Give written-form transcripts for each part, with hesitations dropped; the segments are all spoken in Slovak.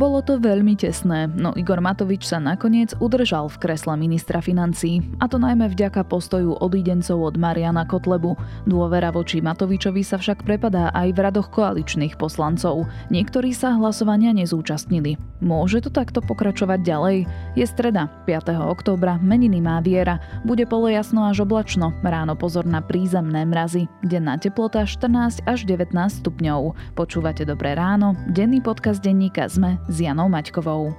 Bolo to veľmi tesné, no Igor Matovič sa nakoniec udržal v kresle ministra financií, a to najmä vďaka postoju odídencov od Mariána Kotlebu. Dôvera voči Matovičovi sa však prepadá aj v radoch koaličných poslancov. Niektorí sa hlasovania nezúčastnili. Môže to takto pokračovať ďalej? Je streda, 5. októbra, meniny má Viera. Bude polojasno až oblačno, ráno pozor na prízemné mrazy. Denná teplota 14 až 19 stupňov. Počúvate Dobré ráno, denný podcast denníka Sme s Janou Maťkovou.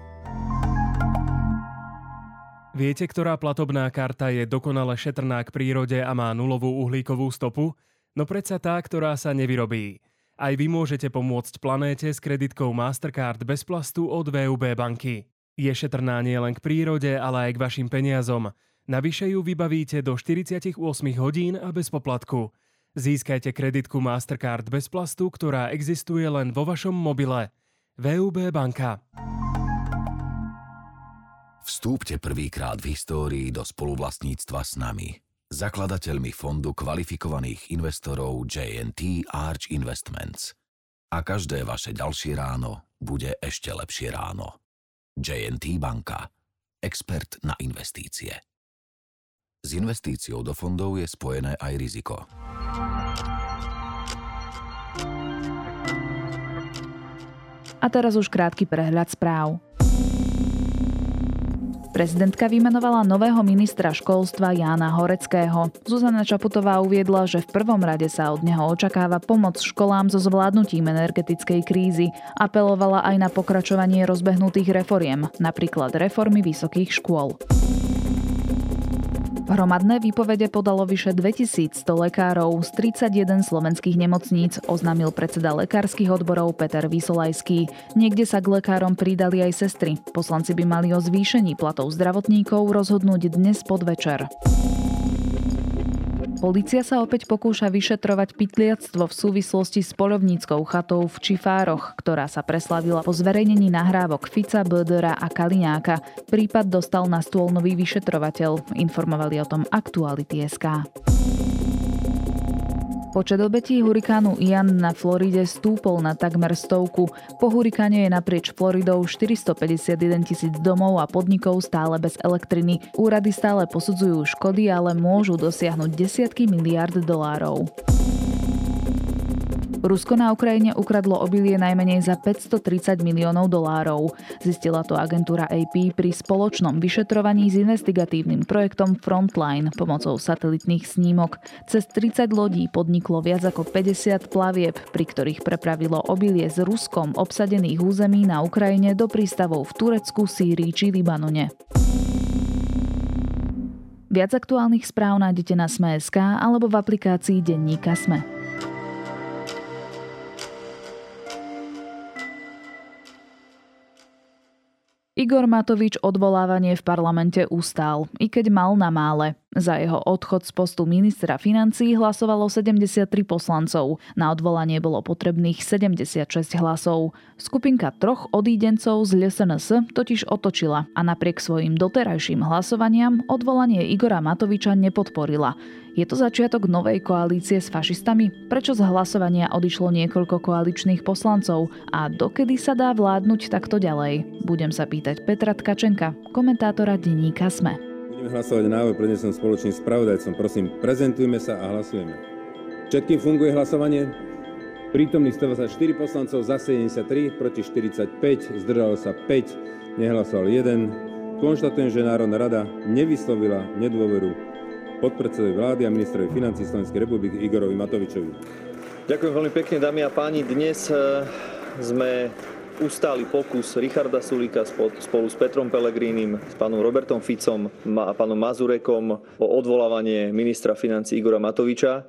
Viete, ktorá platobná karta je dokonale šetrná k prírode a má nulovú uhlíkovú stopu? No predsa tá, ktorá sa nevyrobí. Aj vy môžete pomôcť planéte s kreditkou Mastercard bez plastu od VUB banky. Je šetrná nielen k prírode, ale aj k vašim peniazom. Navyše ju vybavíte do 48 hodín a bez poplatku. Získajte kreditku Mastercard bez plastu, ktorá existuje len vo vašom mobile. VUB banka. Vstúpte prvýkrát v histórii do spoluvlastníctva s nami, zakladateľmi fondu kvalifikovaných investorov JNT Arch Investments. A každé vaše ďalšie ráno bude ešte lepšie ráno. JNT banka. Expert na investície. S investíciou do fondov je spojené aj riziko. A teraz už krátky prehľad správ. Prezidentka vymenovala nového ministra školstva Jána Horeckého. Zuzana Čaputová uviedla, že v prvom rade sa od neho očakáva pomoc školám so zvládnutím energetickej krízy. Apelovala aj na pokračovanie rozbehnutých reforiem, napríklad reformy vysokých škôl. Hromadné výpovede podalo vyše 2100 lekárov z 31 slovenských nemocníc, oznámil predseda lekárskych odborov Peter Vysolajský. Niekde sa k lekárom pridali aj sestry. Poslanci by mali o zvýšení platov zdravotníkov rozhodnúť dnes podvečer. Polícia sa opäť pokúša vyšetrovať pytliactvo v súvislosti s poľovníckou chatou v Čifároch, ktorá sa preslavila po zverejnení nahrávok Fica, Bödera a Kaliňáka. Prípad dostal na stôl nový vyšetrovateľ. Informovali o tom Aktuality.sk. Počet obetí hurikánu Ian na Floride stúpol na takmer 100. Po hurikáne je naprieč Floridou 451 000 domov a podnikov stále bez elektriny. Úrady stále posudzujú škody, ale môžu dosiahnuť desiatky miliárd dolárov. Rusko na Ukrajine ukradlo obilie najmenej za $530 miliónov. Zistila to agentúra AP pri spoločnom vyšetrovaní s investigatívnym projektom Frontline pomocou satelitných snímok. Cez 30 lodí podniklo viac ako 50 plavieb, pri ktorých prepravilo obilie z Ruskom obsadených území na Ukrajine do prístavov v Turecku, Sýrii či Libanone. Viac aktuálnych správ nájdete na Sme.sk alebo v aplikácii denníka Sme. Igor Matovič odvolávanie v parlamente ustál, i keď mal na mále. Za jeho odchod z postu ministra financií hlasovalo 73 poslancov. Na odvolanie bolo potrebných 76 hlasov. Skupinka troch odídencov z LSNS totiž otočila a napriek svojim doterajším hlasovaniam odvolanie Igora Matoviča nepodporila. Je to začiatok novej koalície s fašistami? Prečo z hlasovania odišlo niekoľko koaličných poslancov? A dokedy sa dá vládnuť takto ďalej? Budem sa pýtať Petra Tkačenka, komentátora denníka SME. Budeme hlasovať návrh prednesený spoločným spravodajcom. Prosím, prezentujme sa a hlasujeme. Všetkým funguje hlasovanie. Prítomných 124 poslancov, za 73, proti 45, zdržalo sa 5, nehlasoval 1. Konštatujem, že Národná rada nevyslovila nedôveru podpredsedovi vlády a ministrovi financií Slovenskej republiky Igorovi Matovičovi. Ďakujem veľmi pekne, dámy a páni. Dnes sme ustáli pokus Richarda Sulíka spolu s Petrom Pellegrinim, s pánom Robertom Ficom a pánom Mazurekom o odvolávanie ministra financií Igora Matoviča.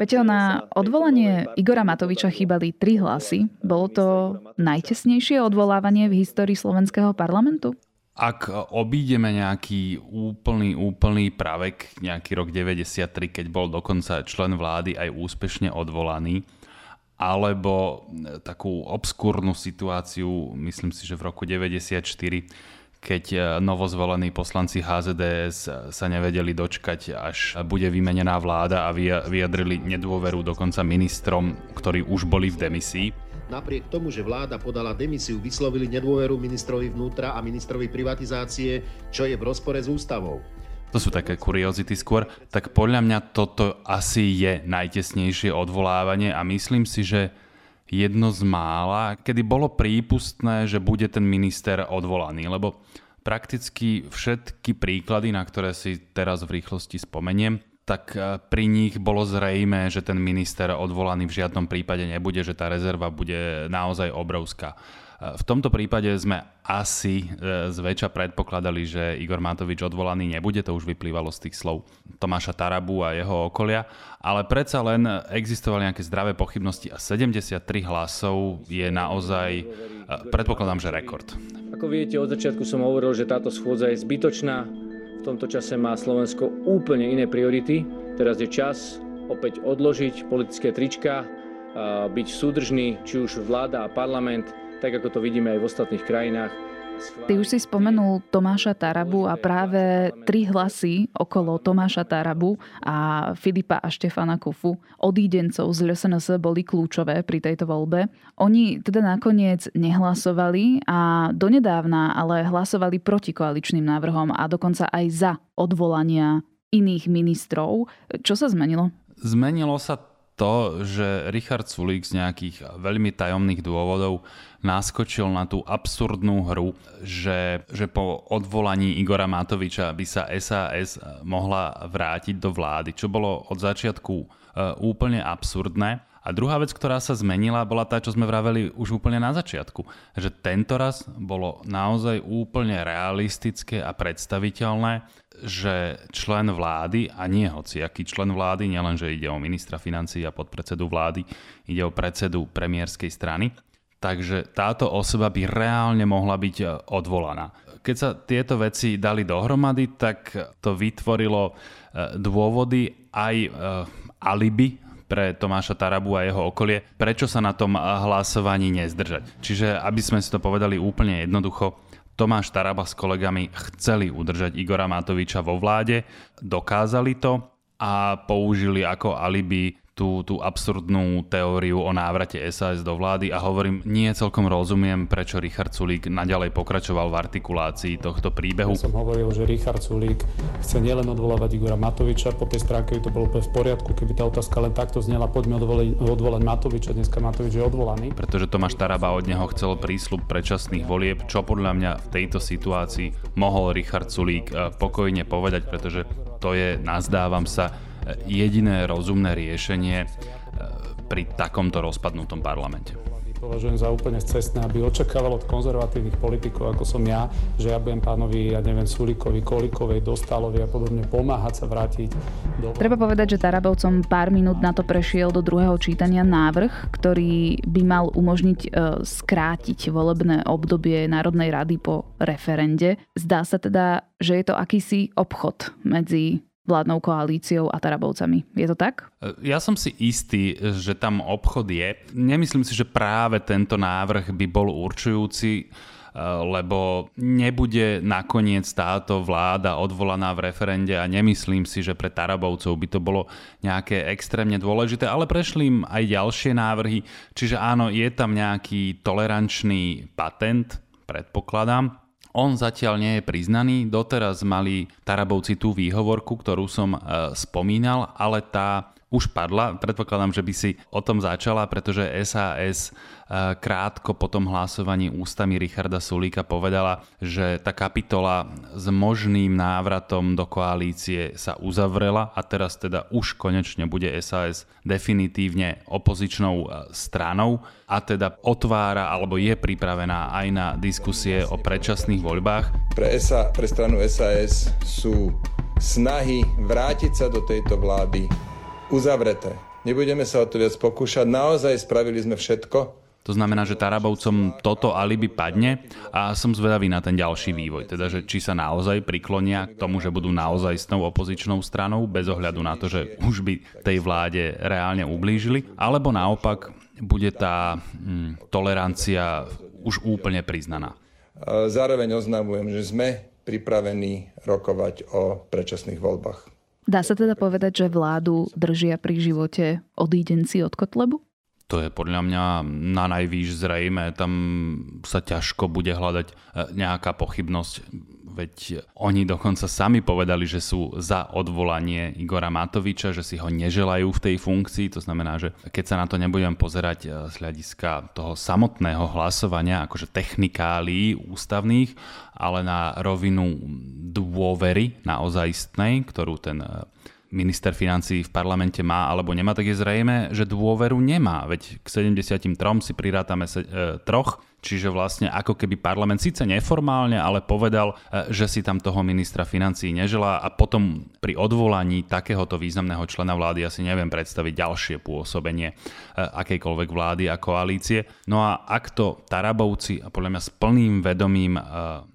Peťo, na odvolanie Igora Matoviča chýbali 3 hlasy. Bolo to najtesnejšie odvolávanie v histórii slovenského parlamentu? Ak obídeme nejaký úplný pravek, nejaký rok 93, keď bol dokonca člen vlády aj úspešne odvolaný, alebo takú obskúrnu situáciu, myslím si, že v roku 94, keď novozvolení poslanci HZDS sa nevedeli dočkať, až bude vymenená vláda a vyjadrili nedôveru dokonca ministrom, ktorí už boli v demisii. Napriek tomu, že vláda podala demisiu, vyslovili nedôveru ministrovi vnútra a ministrovi privatizácie, čo je v rozpore s ústavou. To sú také kuriozity skôr, tak podľa mňa toto asi je najtesnejšie odvolávanie a myslím si, že jedno z mála, kedy bolo prípustné, že bude ten minister odvolaný, lebo prakticky všetky príklady, na ktoré si teraz v rýchlosti spomeniem, tak pri nich bolo zrejmé, že ten minister odvolaný v žiadnom prípade nebude, že tá rezerva bude naozaj obrovská. V tomto prípade sme asi zväčša predpokladali, že Igor Matovič odvolaný nebude, to už vyplývalo z tých slov Tomáša Tarabu a jeho okolia, ale predsa len existovali nejaké zdravé pochybnosti a 73 hlasov je naozaj, predpokladám, že rekord. Ako vidíte, od začiatku som hovoril, že táto schôdza je zbytočná. V tomto čase má Slovensko úplne iné priority. Teraz je čas opäť odložiť politické trička, byť súdržný, či už vláda a parlament, tak ako to vidíme aj v ostatných krajinách. Ty už si spomenul Tomáša Tarabu a práve tri hlasy okolo Tomáša Tarabu a Filipa a Štefana Kuffu odídencov z LSNS boli kľúčové pri tejto voľbe. Oni teda nakoniec nehlasovali a donedávna ale hlasovali proti koaličným návrhom a dokonca aj za odvolania iných ministrov. Čo sa zmenilo? Zmenilo sa to, že Richard Sulík z nejakých veľmi tajomných dôvodov naskočil na tú absurdnú hru, že po odvolaní Igora Matoviča by sa SAS mohla vrátiť do vlády, čo bolo od začiatku úplne absurdné. A druhá vec, ktorá sa zmenila, bola tá, čo sme vraveli už úplne na začiatku. Že tentoraz bolo naozaj úplne realistické a predstaviteľné, že člen vlády, a nie hociaký člen vlády, nielenže ide o ministra financií a podpredsedu vlády, ide o predsedu premiérskej strany, takže táto osoba by reálne mohla byť odvolaná. Keď sa tieto veci dali dohromady, tak to vytvorilo dôvody aj alibi pre Tomáša Tarabu a jeho okolie, prečo sa na tom hlasovaní nezdržať. Čiže, aby sme si to povedali úplne jednoducho, Tomáš Taraba s kolegami chceli udržať Igora Matoviča vo vláde, dokázali to a použili ako alibi tú absurdnú teóriu o návrate SAS do vlády a hovorím, nie celkom rozumiem, prečo Richard Sulík naďalej pokračoval v artikulácii tohto príbehu. Ja som hovoril, že Richard Sulík chce nielen odvolávať Igora Matoviča, po tej stránke by to bolo v poriadku, keby tá otázka len takto znela, poďme odvolať Matoviča, dneska Matovič je odvolaný. Pretože Tomáš Taraba od neho chcel prísľub predčasných volieb, čo podľa mňa v tejto situácii mohol Richard Sulík pokojne povedať, pretože to je, nazdávam sa, jediné rozumné riešenie pri takomto rozpadnutom parlamente. Považujem za úplne scestné, aby očakával od konzervatívnych politikov, ako som ja, že ja budem pánovi, Sulíkovi, Kolikovej, Dostálovi a podobne pomáhať sa vrátiť do... Treba povedať, že Tarabovcom pár minút na to prešiel do druhého čítania návrh, ktorý by mal umožniť skrátiť volebné obdobie Národnej rady po referende. Zdá sa teda, že je to akýsi obchod medzi vládnou koalíciou a Tarabovcami. Je to tak? Ja som si istý, že tam obchod je. Nemyslím si, že práve tento návrh by bol určujúci, lebo nebude nakoniec táto vláda odvolaná v referende a nemyslím si, že pre Tarabovcov by to bolo nejaké extrémne dôležité, ale prešli im aj ďalšie návrhy. Čiže áno, je tam nejaký tolerančný patent, predpokladám. On zatiaľ nie je priznaný, doteraz mali Tarabovci tú výhovorku, ktorú som spomínal, ale tá už padla, predpokladám, že by si o tom začala, pretože SAS krátko po tom hlasovaní ústami Richarda Sulíka povedala, že tá kapitola s možným návratom do koalície sa uzavrela a teraz teda už konečne bude SAS definitívne opozičnou stranou a teda otvára alebo je pripravená aj na diskusie o predčasných voľbách. Pre stranu SAS sú snahy vrátiť sa do tejto vlády uzavreté. Nebudeme sa o to viac pokúšať. Naozaj spravili sme všetko. To znamená, že Tarabovcom toto alibi padne a som zvedavý na ten ďalší vývoj. Teda, že či sa naozaj priklonia k tomu, že budú naozaj s tou opozičnou stranou, bez ohľadu na to, že už by tej vláde reálne ublížili, alebo naopak bude tá tolerancia už úplne priznaná. Zároveň oznamujem, že sme pripravení rokovať o predčasných voľbách. Dá sa teda povedať, že vládu držia pri živote odídenci od Kotlebu? To je podľa mňa na najvýš zrejme, tam sa ťažko bude hľadať nejaká pochybnosť, veď oni dokonca sami povedali, že sú za odvolanie Igora Matoviča, že si ho neželajú v tej funkcii, to znamená, že keď sa na to nebudem pozerať z hľadiska toho samotného hlasovania, akože technikálií ústavných, ale na rovinu dôvery naozajstnej, ktorú ten minister financií v parlamente má alebo nemá, tak je zrejme, že dôveru nemá. Veď k 73 si prirátame troch, čiže vlastne ako keby parlament síce neformálne, ale povedal, že si tam toho ministra financií neželá a potom pri odvolaní takéhoto významného člena vlády asi neviem predstaviť ďalšie pôsobenie akejkoľvek vlády a koalície. No a ak to Tarabovci a podľa mňa s plným vedomím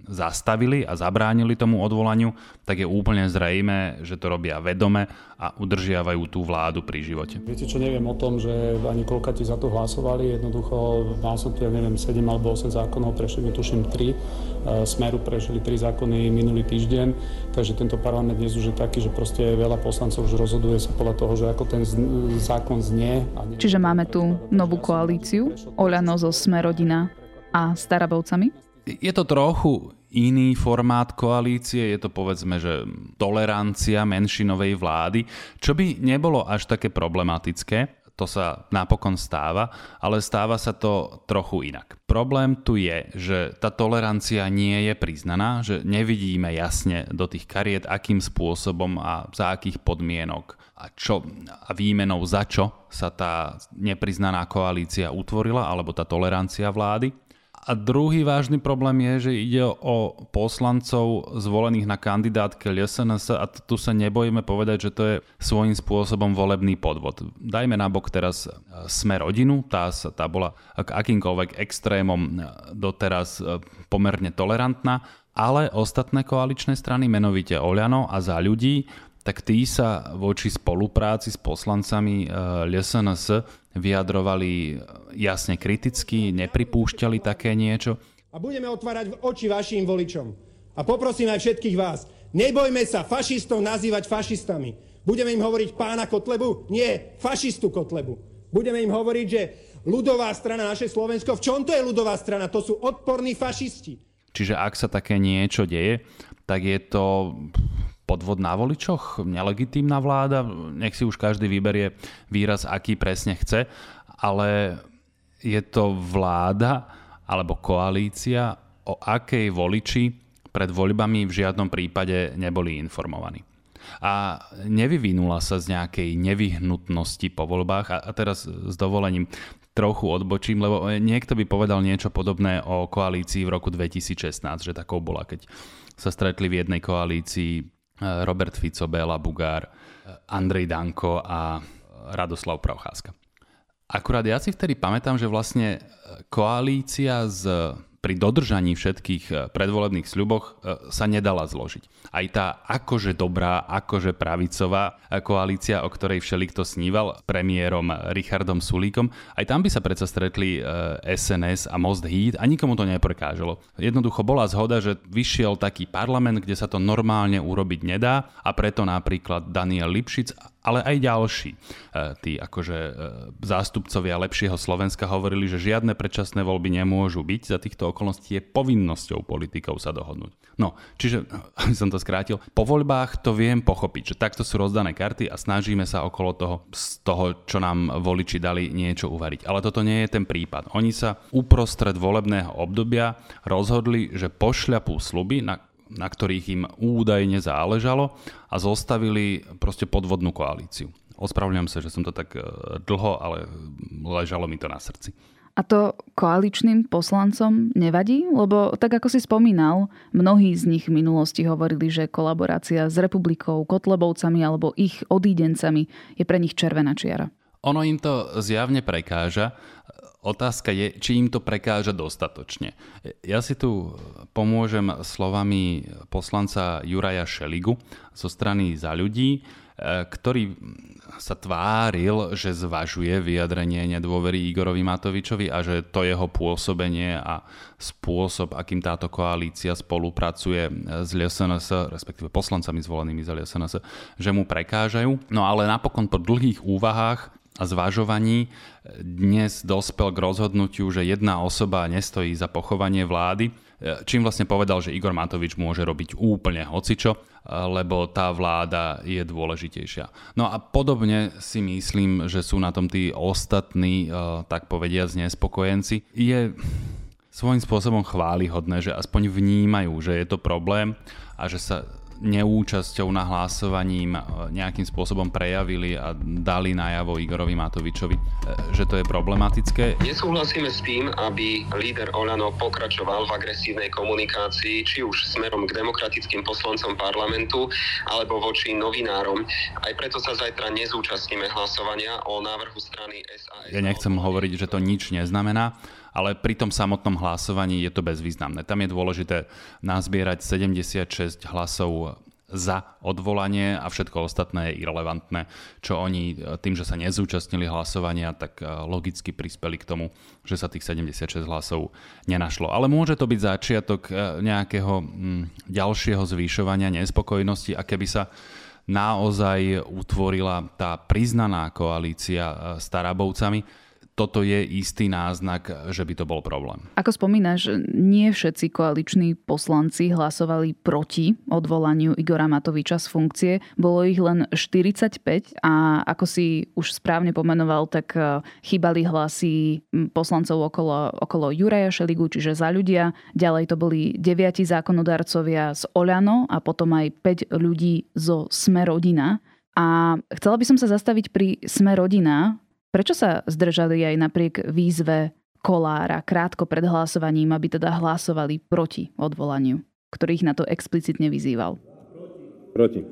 zastavili a zabránili tomu odvolaniu, tak je úplne zrejmé, že to robia vedome a udržiavajú tú vládu pri živote. Viete čo, neviem o tom, že ani koľka ti za to hlasovali, jednoducho mal som tu, ja neviem, 7 alebo 8 zákonov, prešli, tuším 3, Smeru prešli 3 zákony minulý týždeň, takže tento parlament dnes už je taký, že proste veľa poslancov už rozhoduje sa podľa toho, že ako ten zákon znie. Čiže máme tu novú koalíciu, OĽANO zo Sme Rodina a s Tarabovcami? Je to trochu iný formát koalície, je to povedzme, že tolerancia menšinovej vlády, čo by nebolo až také problematické, to sa napokon stáva, ale stáva sa to trochu inak. Problém tu je, že tá tolerancia nie je priznaná, že nevidíme jasne do tých kariet, akým spôsobom a za akých podmienok a čo a výmenou za čo sa tá nepriznaná koalícia utvorila, alebo tá tolerancia vlády. A druhý vážny problém je, že ide o poslancov zvolených na kandidátke LSNS a tu sa nebojíme povedať, že to je svojím spôsobom volebný podvod. Dajme nabok teraz Sme Rodinu, tá bola k akýmkoľvek extrémom doteraz pomerne tolerantná, ale ostatné koaličné strany, menovite OĽANO a Za ľudí, tak tí sa voči spolupráci s poslancami LSNS vyjadrovali jasne kriticky, nepripúšťali také niečo. A budeme otvárať oči vašim voličom. A poprosím aj všetkých vás, nebojme sa fašistov nazývať fašistami. Budeme im hovoriť pána Kotlebu? Nie, fašistu Kotlebu. Budeme im hovoriť, že ľudová strana naše Slovensko, v čom to je ľudová strana? To sú odporní fašisti. Čiže ak sa také niečo deje, tak je to podvod na voličoch, nelegitímna vláda, nech si už každý vyberie výraz, aký presne chce, ale je to vláda alebo koalícia, o akej voliči pred voľbami v žiadnom prípade neboli informovaní. A nevyvinula sa z nejakej nevyhnutnosti po voľbách a teraz s dovolením trochu odbočím, lebo niekto by povedal niečo podobné o koalícii v roku 2016, že takou bola, keď sa stretli v jednej koalícii Róbert Fico, Béla Bugár, Andrej Danko a Radoslav Procházka. Akurát ja si vtedy pamätám, že vlastne koalícia pri dodržaní všetkých predvolebných sľuboch sa nedala zložiť. Aj tá akože dobrá, akože pravicová koalícia, o ktorej všelikto sníval, premiérom Richardom Sulíkom, aj tam by sa predsa stretli SNS a Most-Híd a nikomu to neprekážalo. Jednoducho bola zhoda, že vyšiel taký parlament, kde sa to normálne urobiť nedá a preto napríklad Daniel Lipšic, ale aj ďalší, tí akože zástupcovia lepšieho Slovenska hovorili, že žiadne predčasné voľby nemôžu byť, za týchto okolností je povinnosťou politikov sa dohodnúť. No, čiže, aby som to skrátil, po voľbách to viem pochopiť, že takto sú rozdané karty a snažíme sa okolo toho, z toho, čo nám voliči dali, niečo uvariť. Ale toto nie je ten prípad. Oni sa uprostred volebného obdobia rozhodli, že pošľapú sľuby, na ktorých im údajne záležalo a zostavili proste podvodnú koalíciu. Ospravedlňujem sa, že som to tak dlho, ale ležalo mi to na srdci. A to koaličným poslancom nevadí? Lebo tak ako si spomínal, mnohí z nich v minulosti hovorili, že kolaborácia s Republikou, Kotlebovcami alebo ich odídencami je pre nich červená čiara. Ono im to zjavne prekáža. Otázka je, či im to prekáža dostatočne. Ja si tu pomôžem slovami poslanca Juraja Šeligu zo strany Za ľudí, ktorý sa tváril, že zvažuje vyjadrenie nedôvery Igorovi Matovičovi a že to jeho pôsobenie a spôsob, akým táto koalícia spolupracuje s LSNS, respektíve poslancami zvolenými za LSNS, že mu prekážajú. No ale napokon po dlhých úvahách a zvažovaní dnes dospel k rozhodnutiu, že jedna osoba nestojí za pochovanie vlády, čím vlastne povedal, že Igor Matovič môže robiť úplne hocičo, lebo tá vláda je dôležitejšia. No a podobne si myslím, že sú na tom tí ostatní, tak povediac, nespokojenci. Je svojím spôsobom chválihodné, že aspoň vnímajú, že je to problém a že sa neúčasťou na hlasovaním nejakým spôsobom prejavili a dali najavo Igorovi Matovičovi, že to je problematické. Nesúhlasíme s tým, aby líder OĽANO pokračoval v agresívnej komunikácii, či už smerom k demokratickým poslancom parlamentu, alebo voči novinárom. Aj preto sa zajtra nezúčastníme hlasovania o návrhu strany SAS. Ja nechcem hovoriť, že to nič neznamená, ale pri tom samotnom hlasovaní je to bezvýznamné. Tam je dôležité nazbierať 76 hlasov za odvolanie a všetko ostatné je irelevantné, čo oni tým, že sa nezúčastnili hlasovania, tak logicky prispeli k tomu, že sa tých 76 hlasov nenašlo. Ale môže to byť začiatok nejakého ďalšieho zvyšovania nespokojnosti a keby sa naozaj utvorila tá priznaná koalícia s Tarabovcami, toto je istý náznak, že by to bol problém. Ako spomínaš, nie všetci koaliční poslanci hlasovali proti odvolaniu Igora Matoviča z funkcie. Bolo ich len 45 a ako si už správne pomenoval, tak chýbali hlasy poslancov okolo Juraja Šeligu, čiže Za ľudia. Ďalej to boli 9 zákonodarcovia z OĽANO a potom aj 5 ľudí zo SME Rodina. A chcela by som sa zastaviť pri SME Rodina. Prečo sa zdržali aj napriek výzve Kollára krátko pred hlasovaním, aby teda hlasovali proti odvolaniu, ktorý ich na to explicitne vyzýval? Proti.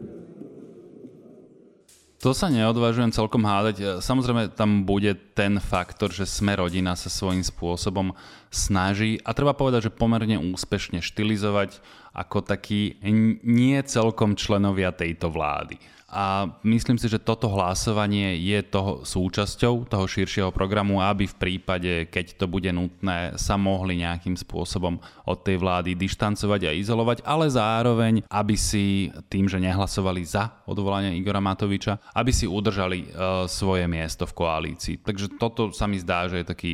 To sa neodvážujem celkom hádať. Samozrejme, tam bude ten faktor, že SME Rodina sa svojím spôsobom snaží a treba povedať, že pomerne úspešne štilizovať ako takí nie celkom členovia tejto vlády. A myslím si, že toto hlasovanie je toho súčasťou toho širšieho programu, aby v prípade, keď to bude nutné, sa mohli nejakým spôsobom od tej vlády dištancovať a izolovať, ale zároveň, aby si tým, že nehlasovali za odvolanie Igora Matoviča, aby si udržali svoje miesto v koalícii. Takže toto sa mi zdá, že je taký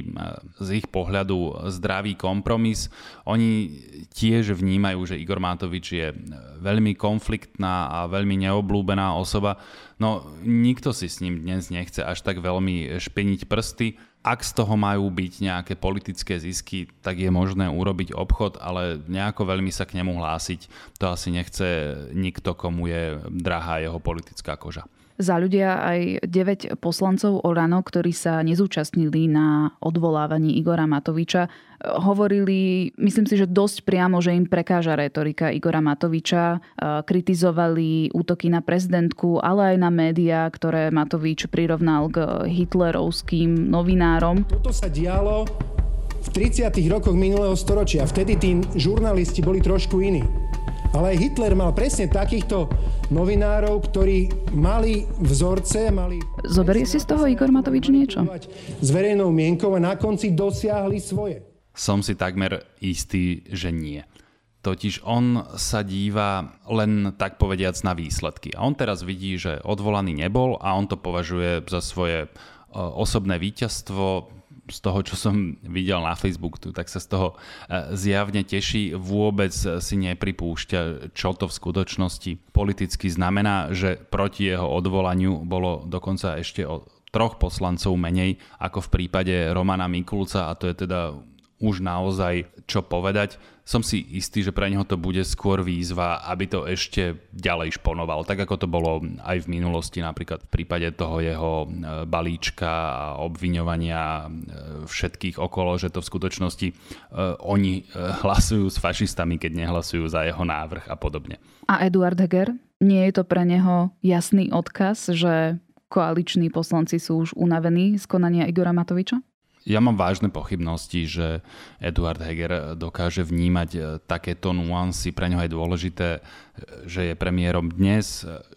z ich pohľadu zdravý kompromis. Oni tiež vnímajú, že Igor Matovič je veľmi konfliktná a veľmi neobľúbená osoba, no nikto si s ním dnes nechce až tak veľmi špiniť prsty. Ak z toho majú byť nejaké politické zisky, tak je možné urobiť obchod, ale nejako veľmi sa k nemu hlásiť. To asi nechce nikto, komu je drahá jeho politická koža. Za ľudia aj 9 poslancov OĽANO, ktorí sa nezúčastnili na odvolávaní Igora Matoviča, hovorili, myslím si, že dosť priamo, že im prekáža retorika Igora Matoviča. Kritizovali útoky na prezidentku, ale aj na médiá, ktoré Matovič prirovnal k hitlerovským novinárom. Toto sa dialo v 30. rokoch minulého storočia. Vtedy tí žurnalisti boli trošku iní. Ale Hitler mal presne takýchto novinárov, ktorí mali vzorce, mali... Zoberie si z toho Igor Matovič niečo? ...s verejnou mienkou a na konci dosiahli svoje. Som si takmer istý, že nie. Totiž on sa díva len tak povediac na výsledky. A on teraz vidí, že odvolaný nebol a on to považuje za svoje osobné víťazstvo. Z toho, čo som videl na Facebooku, tak sa z toho zjavne teší. Vôbec si nepripúšťa, čo to v skutočnosti politicky znamená, že proti jeho odvolaniu bolo dokonca ešte o 3 poslancov menej ako v prípade Romana Mikulca a to je teda už naozaj čo povedať. Som si istý, že pre neho to bude skôr výzva, aby to ešte ďalej šponoval, tak ako to bolo aj v minulosti, napríklad v prípade toho jeho balíčka a obviňovania všetkých okolo, že to v skutočnosti oni hlasujú s fašistami, keď nehlasujú za jeho návrh a podobne. A Eduard Heger? Nie je to pre neho jasný odkaz, že koaliční poslanci sú už unavení z konania Igora Matoviča? Ja mám vážne pochybnosti, že Eduard Heger dokáže vnímať takéto nuancy. Pre ňo je dôležité, že je premiérom dnes,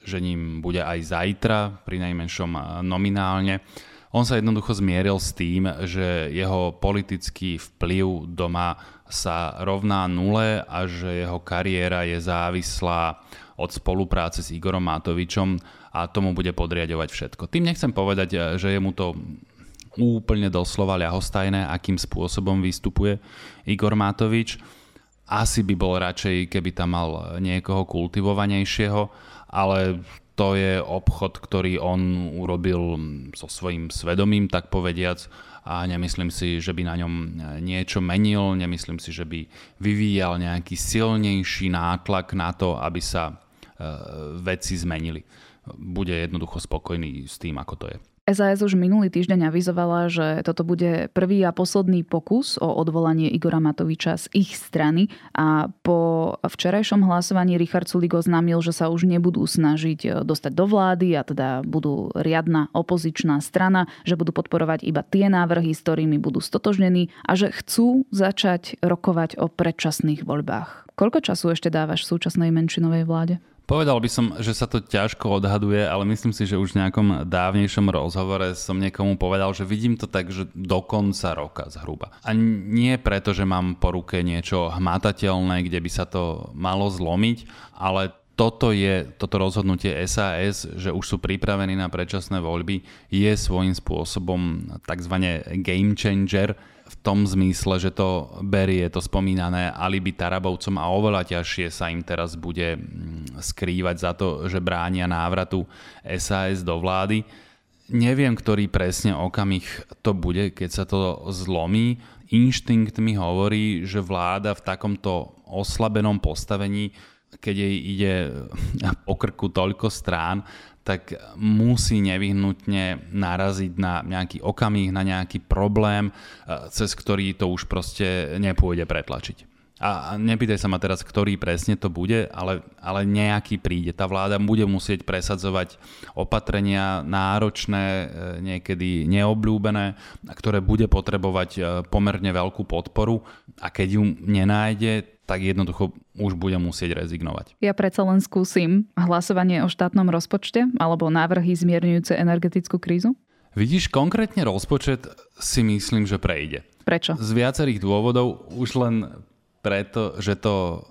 že ním bude aj zajtra, pri najmenšom nominálne. On sa jednoducho zmieril s tým, že jeho politický vplyv doma sa rovná nule a že jeho kariéra je závislá od spolupráce s Igorom Matovičom a tomu bude podriadovať všetko. Tým nechcem povedať, že je mu to úplne doslova ľahostajné, akým spôsobom vystupuje Igor Matovič. Asi by bol radšej, keby tam mal niekoho kultivovanejšieho, ale to je obchod, ktorý on urobil so svojím svedomím, tak povediac, a nemyslím si, že by na ňom niečo menil, nemyslím si, že by vyvíjal nejaký silnejší nátlak na to, aby sa veci zmenili. Bude jednoducho spokojný s tým, ako to je. SAS už minulý týždeň avizovala, že toto bude prvý a posledný pokus o odvolanie Igora Matoviča z ich strany a po včerajšom hlasovaní Richard Sulík oznámil, že sa už nebudú snažiť dostať do vlády a teda budú riadna opozičná strana, že budú podporovať iba tie návrhy, s ktorými budú stotožnení a že chcú začať rokovať o predčasných voľbách. Koľko času ešte dávaš súčasnej menšinovej vláde? Povedal by som, že sa to ťažko odhaduje, ale myslím si, že už v nejakom dávnejšom rozhovore som niekomu povedal, že vidím to tak, že do konca roka zhruba. A nie preto, že mám po ruke niečo hmatateľné, kde by sa to malo zlomiť, ale toto rozhodnutie SAS, že už sú pripravení na predčasné voľby, je svojím spôsobom takzvané game changer v tom zmysle, že to berie to spomínané alibi Tarabovcom a oveľa ťažšie sa im teraz bude skrývať za to, že bránia návratu SAS do vlády. Neviem, ktorý presne okamih to bude, keď sa to zlomí. Inštinkt mi hovorí, že vláda v takomto oslabenom postavení, keď jej ide po krku toľko strán, tak musí nevyhnutne naraziť na nejaký okamih, na nejaký problém, cez ktorý to už proste nepôjde pretlačiť. A nepýtaj sa ma teraz, ktorý presne to bude, ale nejaký príde. Tá vláda bude musieť presadzovať opatrenia náročné, niekedy neobľúbené, ktoré bude potrebovať pomerne veľkú podporu a keď ju nenájde, tak jednoducho už budem musieť rezignovať. Ja predsa len skúsim hlasovanie o štátnom rozpočte alebo návrhy zmierňujúce energetickú krízu? Vidíš, konkrétne rozpočet si myslím, že prejde. Prečo? Z viacerých dôvodov, už len preto, že to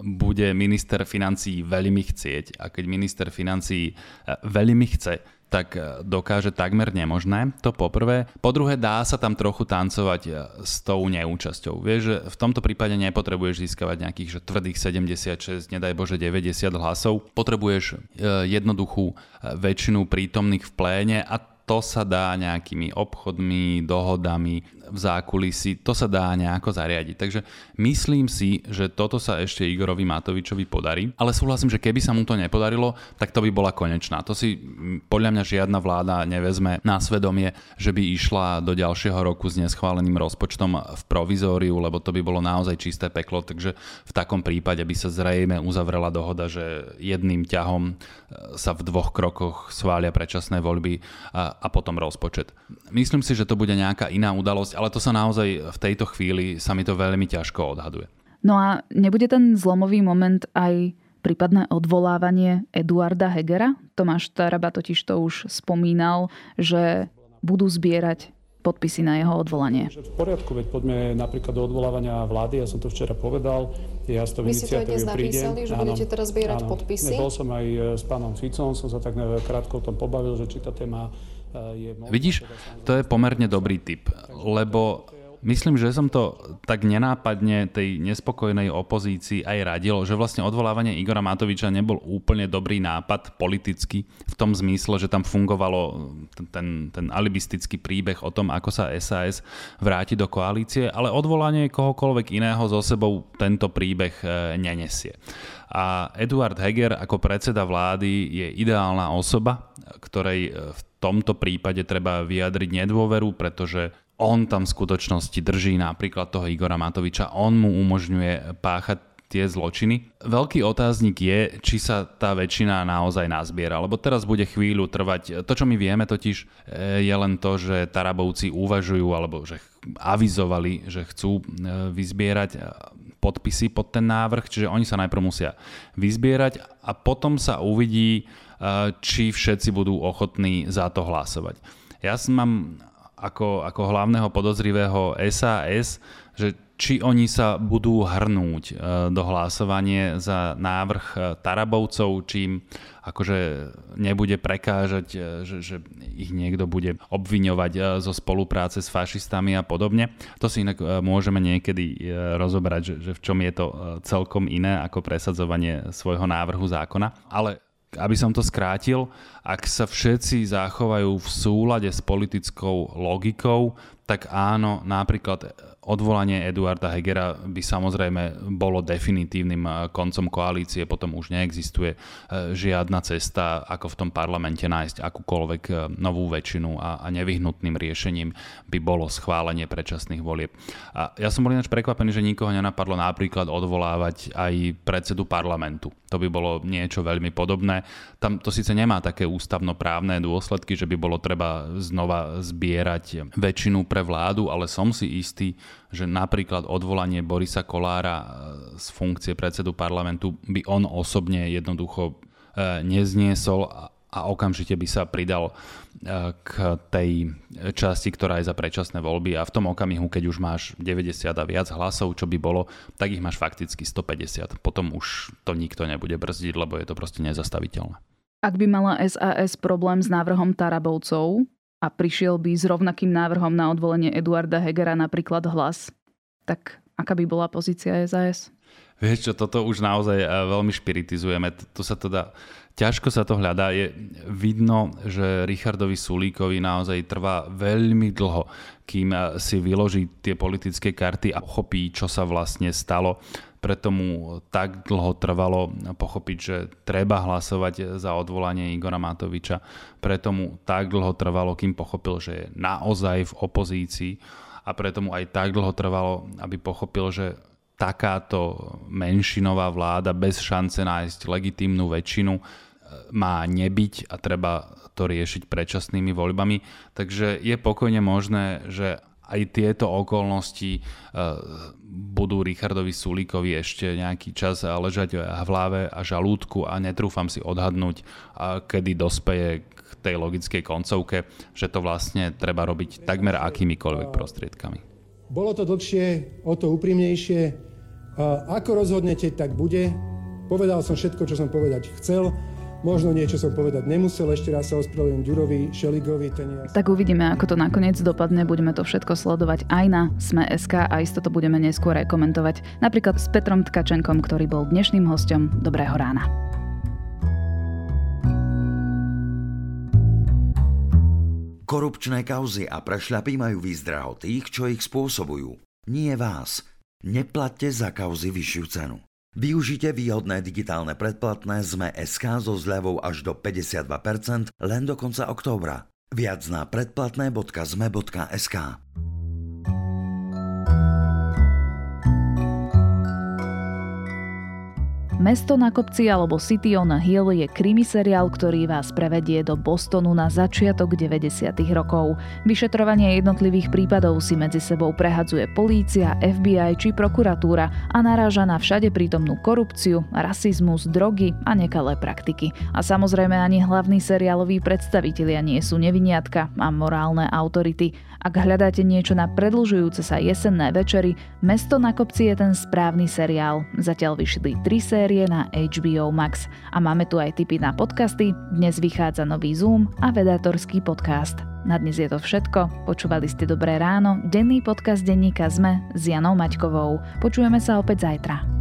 bude minister financií veľmi chcieť. A keď minister financií veľmi chce, tak dokáže takmer nemožné, to poprvé. Po druhé, dá sa tam trochu tancovať s tou neúčasťou. Vieš, že v tomto prípade nepotrebuješ získavať nejakých že tvrdých 76, nedaj Bože 90 hlasov. Potrebuješ jednoduchú väčšinu prítomných v pléne a to sa dá nejakými obchodmi, dohodami v zákulisí, to sa dá nejako zariadiť. Takže myslím si, že toto sa ešte Igorovi Matovičovi podarí, ale súhlasím, že keby sa mu to nepodarilo, tak to by bola konečná. To si podľa mňa žiadna vláda nevezme na svedomie, že by išla do ďalšieho roku s neschváleným rozpočtom v provizóriu, lebo to by bolo naozaj čisté peklo, takže v takom prípade by sa zrejme uzavrela dohoda, že jedným ťahom sa v dvoch krokoch schvália predčasné voľby a potom rozpočet. Myslím si, že to bude nejaká iná udalosť, ale to sa naozaj v tejto chvíli sa mi to veľmi ťažko odhaduje. No a nebude ten zlomový moment aj prípadné odvolávanie Eduarda Hegera? Tomáš Taraba totiž to už spomínal, že budú zbierať podpisy na jeho odvolanie. V poriadku, veď poďme napríklad do odvolávania vlády, ja som to včera povedal, ja s tou iniciatívou prídem. Vy si to aj dnes napísali, že áno, budete teraz zbierať podpisy? Bol som aj s pánom Ficom, som sa tak krátko o tom pobavil, že či tá téma je... Vidíš, to je pomerne dobrý tip, lebo myslím, že som to tak nenápadne tej nespokojnej opozícii aj radil, že vlastne odvolávanie Igora Matoviča nebol úplne dobrý nápad politicky v tom zmysle, že tam fungovalo ten alibistický príbeh o tom, ako sa SAS vráti do koalície, ale odvolanie kohokoľvek iného so sebou tento príbeh nenesie. A Eduard Heger ako predseda vlády je ideálna osoba, ktorej v tomto prípade treba vyjadriť nedôveru, pretože on tam v skutočnosti drží napríklad toho Igora Matoviča, on mu umožňuje páchať tie zločiny. Veľký otáznik je, či sa tá väčšina naozaj nazbiera, lebo teraz bude chvíľu trvať. To, čo my vieme totiž, je len to, že Tarabovci uvažujú, alebo že avizovali, že chcú vyzbierať podpisy pod ten návrh, čiže oni sa najprv musia vyzbierať a potom sa uvidí, či všetci budú ochotní za to hlasovať. Ja mám ako hlavného podozrivého SAS, že či oni sa budú hrnúť do hlasovania za návrh Tarabovcov, či im akože nebude prekážať, že ich niekto bude obviňovať zo spolupráce s fašistami a podobne. To si inak môžeme niekedy rozobrať, že v čom je to celkom iné ako presadzovanie svojho návrhu zákona. Ale aby som to skrátil, ak sa všetci zachovajú v súlade s politickou logikou, tak áno, napríklad odvolanie Eduarda Hegera by samozrejme bolo definitívnym koncom koalície, potom už neexistuje žiadna cesta, ako v tom parlamente nájsť akúkoľvek novú väčšinu a nevyhnutným riešením by bolo schválenie predčasných volieb. A ja som bol ináč prekvapený, že nikoho nenapadlo napríklad odvolávať aj predsedu parlamentu. To by bolo niečo veľmi podobné. Tam to síce nemá také ústavnoprávne dôsledky, že by bolo treba znova zbierať väčšinu pre vládu, ale som si istý, že napríklad odvolanie Borisa Kollára z funkcie predsedu parlamentu by on osobne jednoducho nezniesol a okamžite by sa pridal k tej časti, ktorá je za predčasné voľby, a v tom okamihu, keď už máš 90 a viac hlasov, čo by bolo, tak ich máš fakticky 150. Potom už to nikto nebude brzdiť, lebo je to proste nezastaviteľné. Ak by mala SAS problém s návrhom Tarabovcov a prišiel by s rovnakým návrhom na odvolenie Eduarda Hegera napríklad Hlas, tak aká by bola pozícia SAS? Vieš čo, toto už naozaj veľmi špiritizujeme. To sa to dá. Ťažko sa to hľadá. Je vidno, že Richardovi Sulíkovi naozaj trvá veľmi dlho, kým si vyloží tie politické karty a pochopí, čo sa vlastne stalo. Preto mu tak dlho trvalo pochopiť, že treba hlasovať za odvolanie Igora Matoviča. Preto mu tak dlho trvalo, kým pochopil, že je naozaj v opozícii. A preto mu aj tak dlho trvalo, aby pochopil, že takáto menšinová vláda bez šance nájsť legitímnu väčšinu má nebyť a treba to riešiť predčasnými voľbami. Takže je pokojne možné, že aj tieto okolnosti budú Richardovi Sulíkovi ešte nejaký čas ležať v hlave a žalúdku a netrúfam si odhadnúť, kedy dospeje k tej logickej koncovke, že to vlastne treba robiť takmer akýmikoľvek prostriedkami. Bolo to dlhšie, o to úprimnejšie. Ako rozhodnete, tak bude. Povedal som všetko, čo som povedať chcel. Možno niečo som povedať nemusel. Ešte raz sa ospravedlňujem Jurovi, Šeligovi. Tak uvidíme, ako to nakoniec dopadne. Budeme to všetko sledovať aj na Sme.sk a isto to budeme neskôr aj komentovať. Napríklad s Petrom Tkačenkom, ktorý bol dnešným hosťom Dobrého rána. Korupčné kauzy a prešľapy majú výzdraho tých, čo ich spôsobujú. Nie vás. Neplatte za kauzy vyššiu cenu. Využite výhodné digitálne predplatné Sme.sk so zľavou až do 52% len do konca októbra. Viac na predplatné.zme.sk. Mesto na kopci alebo City on a Hill je krimiseriál, ktorý vás prevedie do Bostonu na začiatok 90. rokov. Vyšetrovanie jednotlivých prípadov si medzi sebou prehadzuje polícia, FBI či prokuratúra a naráža na všade prítomnú korupciu, rasizmus, drogy a nekalé praktiky. A samozrejme ani hlavní seriáloví predstavitelia nie sú neviniatka a morálne autority. Ak hľadáte niečo na predĺžujúce sa jesenné večery, Mesto na kopci je ten správny seriál. Zatiaľ vyšli 3 série na HBO Max. A máme tu aj tipy na podcasty. Dnes vychádza nový Zoom a vedátorský podcast. Na dnes je to všetko. Počúvali ste Dobré ráno, denný podcast denníka SME s Janou Maťkovou. Počujeme sa opäť zajtra.